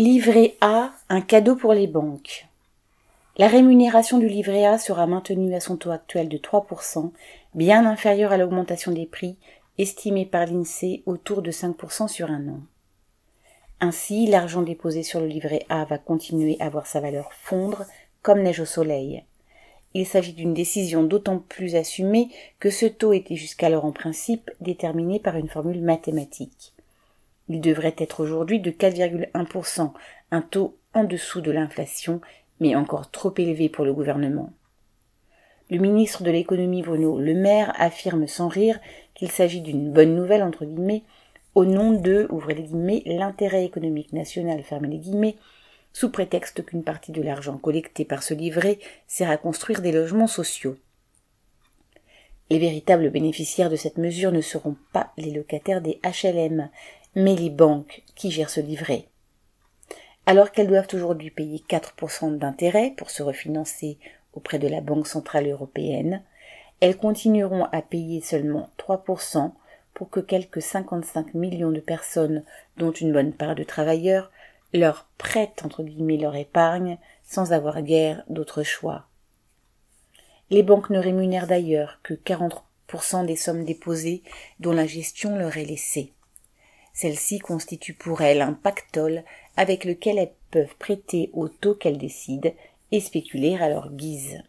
Livret A, un cadeau pour les banques. La rémunération du livret A sera maintenue à son taux actuel de 3%, bien inférieure à l'augmentation des prix, estimée par l'INSEE autour de 5% sur un an. Ainsi, l'argent déposé sur le livret A va continuer à voir sa valeur fondre comme neige au soleil. Il s'agit d'une décision d'autant plus assumée que ce taux était jusqu'alors en principe déterminé par une formule mathématique. Il devrait être aujourd'hui de 4,1%, un taux en dessous de l'inflation, mais encore trop élevé pour le gouvernement. Le ministre de l'économie Bruno Le Maire affirme sans rire qu'il s'agit d'une « bonne nouvelle » entre guillemets, au nom de « ouvrez les guillemets » l'intérêt économique national, fermez les guillemets, sous prétexte qu'une partie de l'argent collecté par ce livret sert à construire des logements sociaux. Les véritables bénéficiaires de cette mesure ne seront pas les locataires des HLM, mais les banques qui gèrent ce livret. Alors qu'elles doivent aujourd'hui payer 4% d'intérêt pour se refinancer auprès de la Banque Centrale Européenne, elles continueront à payer seulement 3% pour que quelques 55 millions de personnes, dont une bonne part de travailleurs, leur prêtent entre guillemets leur épargne sans avoir guère d'autre choix. Les banques ne rémunèrent d'ailleurs que 40% des sommes déposées dont la gestion leur est laissée. Celles-ci constituent pour elles un pactole avec lequel elles peuvent prêter au taux qu'elles décident et spéculer à leur guise.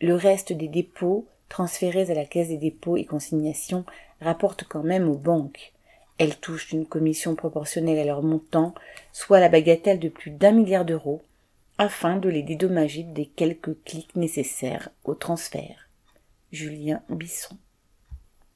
Le reste des dépôts transférés à la Caisse des dépôts et consignations rapporte quand même aux banques. Elles touchent une commission proportionnelle à leur montant, soit la bagatelle de plus d'1 milliard d'euros, afin de les dédommager des quelques clics nécessaires au transfert. Julien Bisson.